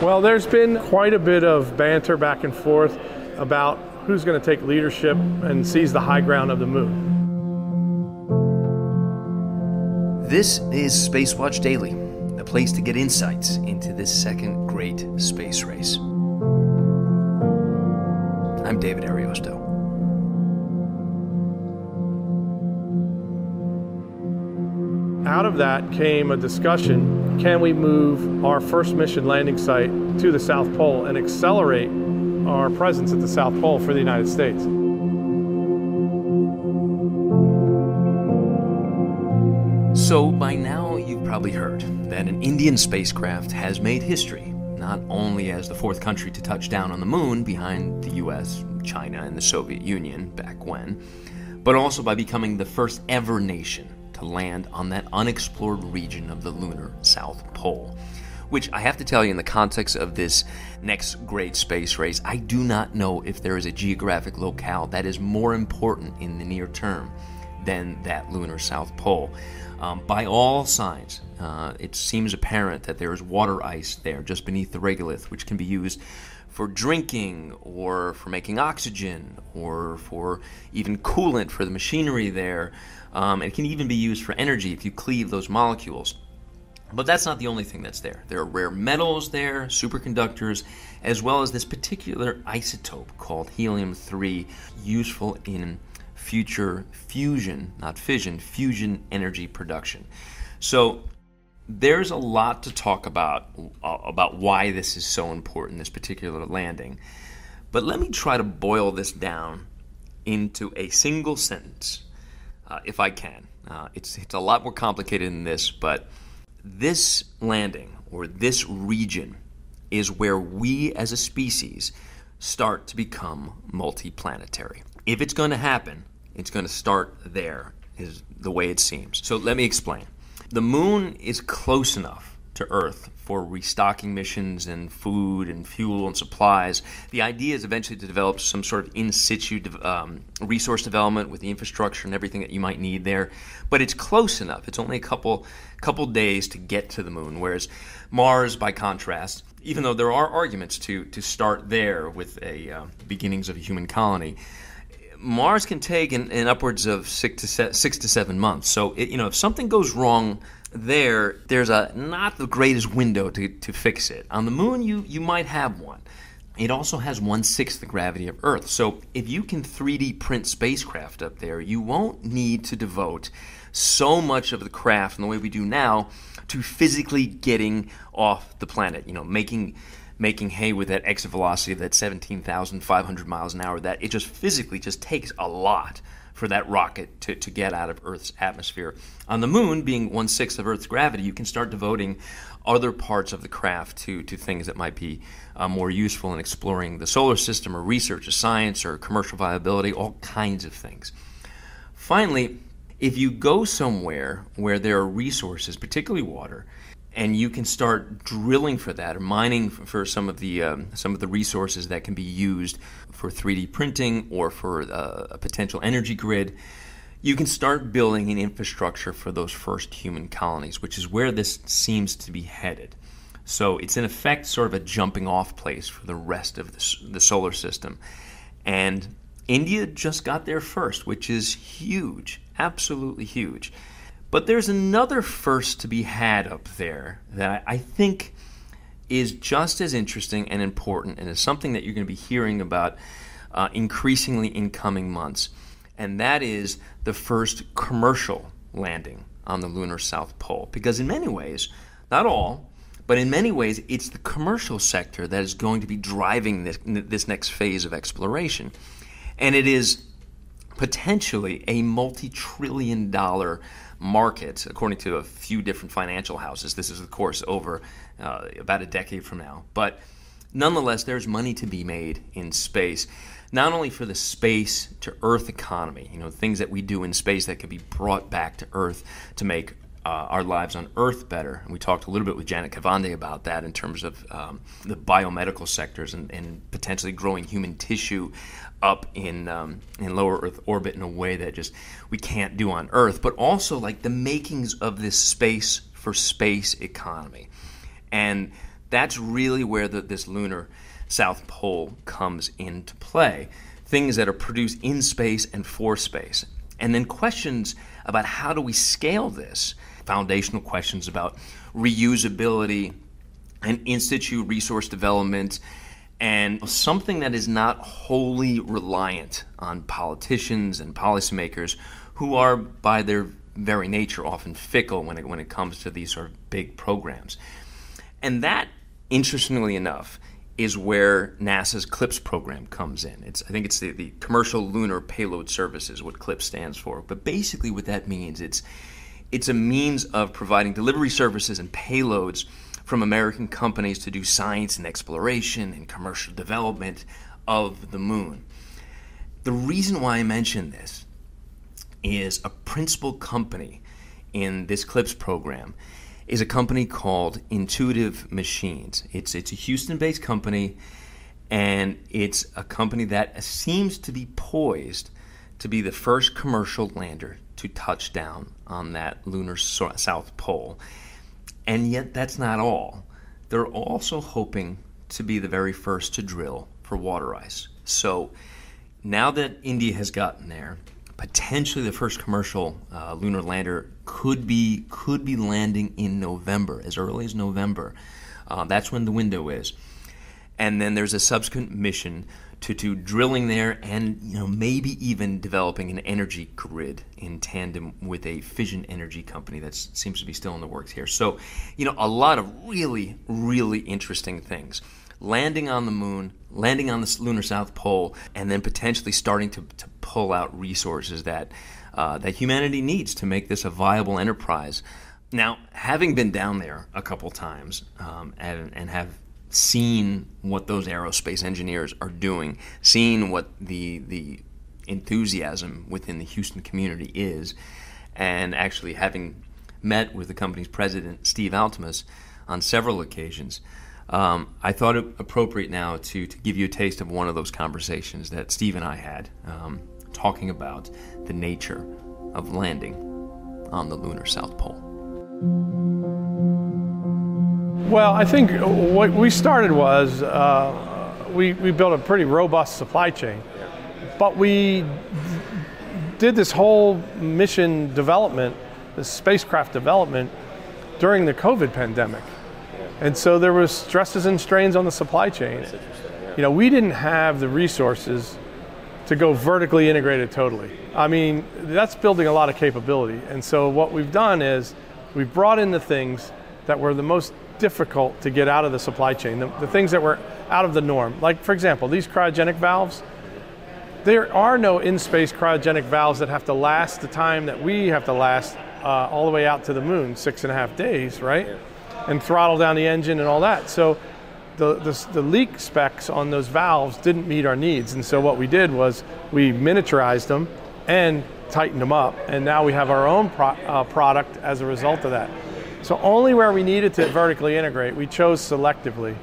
Well, there's been quite a bit of banter back and forth about who's going to take leadership and seize the high ground of the moon. This is Space Watch Daily, a place to get insights into this second great space race. I'm David Ariosto. Out of that came a discussion. Can we move our first mission landing site to the South Pole and accelerate our presence at the South Pole for the United States? So by now you've probably heard that an Indian spacecraft has made history, not only as the fourth country to touch down on the moon behind the US, China, and the Soviet Union back when, but also by becoming the first ever nation to land on that unexplored region of the lunar South Pole, which I have to tell you, in the context of this next great space race, I do not know if there is a geographic locale that is more important in the near term than that lunar South Pole. By all signs, it seems apparent that there is water ice there just beneath the regolith, which can be used for drinking or for making oxygen or for even coolant for the machinery there. It can even be used for energy if you cleave those molecules. But that's not the only thing that's there. There are rare metals there, superconductors, as well as this particular isotope called helium-3, useful in future fusion, not fission, fusion energy production. So there's a lot to talk about why this is so important, this particular landing. But let me try to boil this down into a single sentence, if I can. It's a lot more complicated than this, but this landing, or this region, is where we as a species start to become multiplanetary. If it's going to happen, it's going to start there, is the way it seems. So let me explain. The moon is close enough to Earth for restocking missions and food and fuel and supplies. The idea is eventually to develop some sort of in-situ resource development with the infrastructure and everything that you might need there. But it's close enough. It's only a couple days to get to the moon, whereas Mars, by contrast, even though there are arguments to start there with the beginnings of a human colony, Mars can take in upwards of 6 to 7 months. So, if something goes wrong there, there's not the greatest window to fix it. On the moon, you might have one. It also has 1/6 the gravity of Earth. So if you can 3D print spacecraft up there, you won't need to devote so much of the craft in the way we do now to physically getting off the planet, making hay with that exit velocity, that 17,500 miles an hour, that it just physically just takes a lot for that rocket to get out of Earth's atmosphere. On the moon, being 1/6 of Earth's gravity, you can start devoting other parts of the craft to things that might be more useful in exploring the solar system, or research, or science, or commercial viability, all kinds of things. Finally, if you go somewhere where there are resources, particularly water, and you can start drilling for that or mining for some of the resources that can be used for 3D printing or for a potential energy grid, you can start building an infrastructure for those first human colonies, which is where this seems to be headed. So it's in effect sort of a jumping off place for the rest of the solar system. And India just got there first, which is huge, absolutely huge. But there's another first to be had up there that I think is just as interesting and important, and is something that you're going to be hearing about increasingly in coming months. And that is the first commercial landing on the lunar South Pole. Because in many ways, not all, but in many ways, it's the commercial sector that is going to be driving this next phase of exploration. And it is potentially a multi-trillion-dollar market, according to a few different financial houses. This is, of course, over about a decade from now. But nonetheless, there's money to be made in space, not only for the space-to-Earth economy, things that we do in space that can be brought back to Earth to make our lives on Earth better. And we talked a little bit with Janet Cavande about that in terms of the biomedical sectors and potentially growing human tissue up in lower Earth orbit in a way that just we can't do on Earth, but also like the makings of this space for space economy. And That's really where this lunar South Pole comes into play. Things that are produced in space and for space. And then questions about how do we scale this? Foundational questions about reusability and in-situ resource development, and something that is not wholly reliant on politicians and policymakers who are, by their very nature, often fickle when it comes to these sort of big programs. And that, interestingly enough, is where NASA's CLPS program comes in. I think it's the Commercial Lunar Payload Service is what CLPS stands for. But basically what that means, it's a means of providing delivery services and payloads from American companies to do science and exploration and commercial development of the moon. The reason why I mention this is a principal company in this CLPS program is a company called Intuitive Machines. It's a Houston-based company, and it's a company that seems to be poised to be the first commercial lander to touch down on that lunar South Pole. And yet that's not all. They're also hoping to be the very first to drill for water ice. So now that India has gotten there, potentially the first commercial lunar lander could be landing in November, as early as November. That's when the window is. And then there's a subsequent mission to drilling there and maybe even developing an energy grid in tandem with a fission energy company that seems to be still in the works here. So, a lot of really, really interesting things. Landing on the moon, landing on the lunar South Pole, and then potentially starting to pull out resources that humanity needs to make this a viable enterprise. Now, having been down there a couple times and have seen what those aerospace engineers are doing, seen what the enthusiasm within the Houston community is, and actually having met with the company's president, Steve Altemus, on several occasions, I thought it appropriate now to give you a taste of one of those conversations that Steve and I had, talking about the nature of landing on the lunar South Pole. Well, I think what we started was we built a pretty robust supply chain, but we did this whole mission development, this spacecraft development, during the COVID pandemic. And so there was stresses and strains on the supply chain. Yeah. We didn't have the resources to go vertically integrated totally. I mean, that's building a lot of capability. And so what we've done is we've brought in the things that were the most difficult to get out of the supply chain, the things that were out of the norm. Like, for example, these cryogenic valves, there are no in-space cryogenic valves that have to last the time that we have to last all the way out to the moon, 6.5 days, right? Yeah. And throttle down the engine and all that. So the leak specs on those valves didn't meet our needs. And so what we did was we miniaturized them and tightened them up. And now we have our own product as a result of that. So only where we needed to vertically integrate, we chose selectively.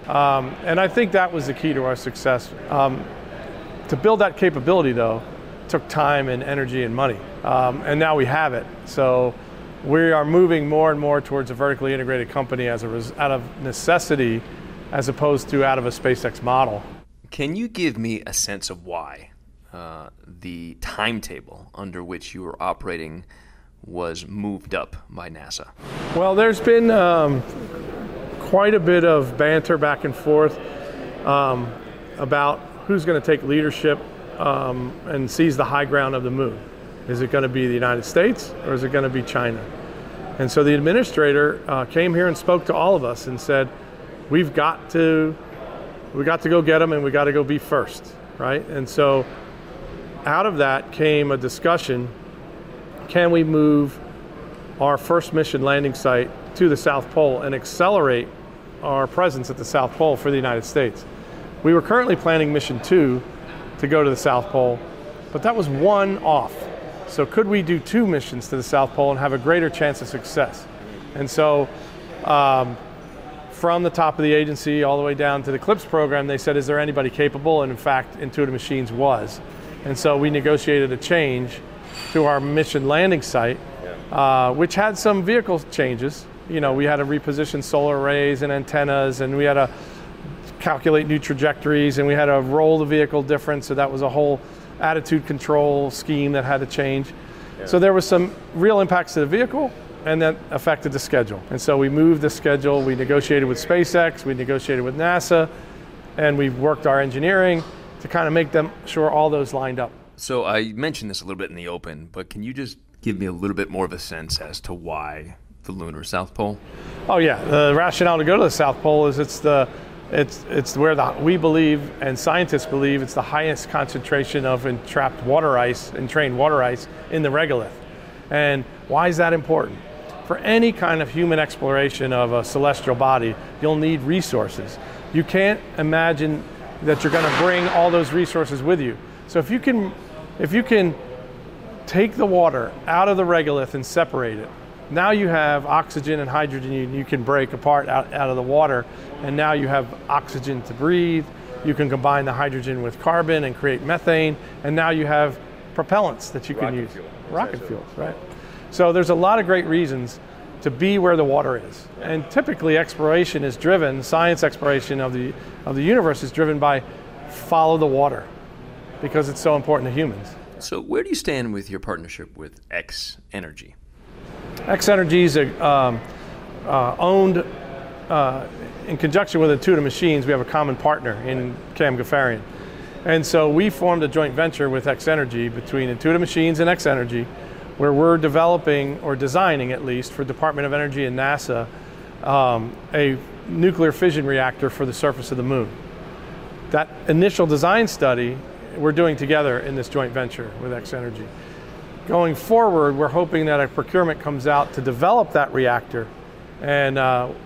And I think that was the key to our success. To build that capability though, took time and energy and money. And now we have it. So we are moving more and more towards a vertically integrated company out of necessity, as opposed to out of a SpaceX model. Can you give me a sense of why the timetable under which you were operating was moved up by NASA? Well, there's been quite a bit of banter back and forth about who's going to take leadership and seize the high ground of the moon. Is it going to be the United States or is it going to be China? And so the administrator came here and spoke to all of us and said, we got to go get them and we got to go be first, right? And so out of that came a discussion, can we move our first mission landing site to the South Pole and accelerate our presence at the South Pole for the United States? We were currently planning mission 2 to go to the South Pole, but that was one off. So could we do 2 missions to the South Pole and have a greater chance of success? And so from the top of the agency all the way down to the CLPS program, they said, is there anybody capable? And in fact, Intuitive Machines was. And so we negotiated a change to our mission landing site, which had some vehicle changes, you know, we had to reposition solar arrays and antennas, and we had to calculate new trajectories, and we had to roll the vehicle different. So that was a whole attitude control scheme that had to change. Yeah. So there was some real impacts to the vehicle, and that affected the schedule. And so we moved the schedule. We negotiated with SpaceX, we negotiated with NASA, and we worked our engineering to kind of make them sure all those lined up. So I mentioned this a little bit in the open, but can you just give me a little bit more of a sense as to why the lunar South Pole? Oh yeah, the rationale to go to the South Pole is it's where we believe, and scientists believe, it's the highest concentration of entrapped water ice, entrained water ice in the regolith. And why is that important? For any kind of human exploration of a celestial body, you'll need resources. You can't imagine that you're going to bring all those resources with you. So if you can take the water out of the regolith and separate it, now you have oxygen and hydrogen you can break apart out of the water, and now you have oxygen to breathe. You can combine the hydrogen with carbon and create methane, and now you have propellants that you can use. Rocket fuels, right? So there's a lot of great reasons to be where the water is. And typically exploration is driven, science exploration of the universe is driven by follow the water, because it's so important to humans. So where do you stand with your partnership with X-Energy? X-Energy is owned in conjunction with Intuitive Machines. We have a common partner in Cam Gafarian. And so we formed a joint venture with X-Energy between Intuitive Machines and X-Energy, where we're developing, or designing at least, for Department of Energy and NASA, a nuclear fission reactor for the surface of the moon. That initial design study we're doing together in this joint venture with X-Energy. Going forward, we're hoping that a procurement comes out to develop that reactor, and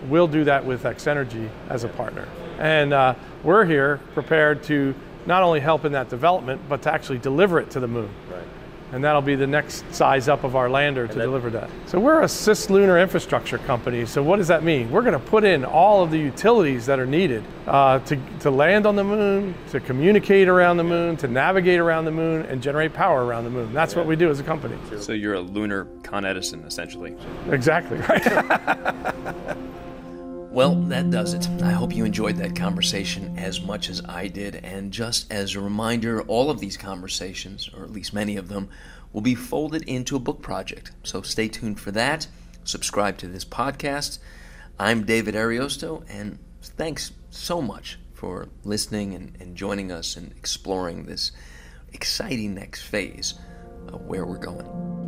we'll do that with X-Energy as a partner. And we're here prepared to not only help in that development, but to actually deliver it to the moon. Right. And that'll be the next size up of our lander to deliver that. So we're a cislunar infrastructure company. So what does that mean? We're going to put in all of the utilities that are needed to land on the moon, to communicate around the moon, to navigate around the moon, and generate power around the moon. That's what we do as a company. So you're a lunar Con Edison, essentially. Exactly, right? Well, that does it. I hope you enjoyed that conversation as much as I did. And just as a reminder, all of these conversations, or at least many of them, will be folded into a book project. So stay tuned for that. Subscribe to this podcast. I'm David Ariosto, and thanks so much for listening and joining us and exploring this exciting next phase of where we're going.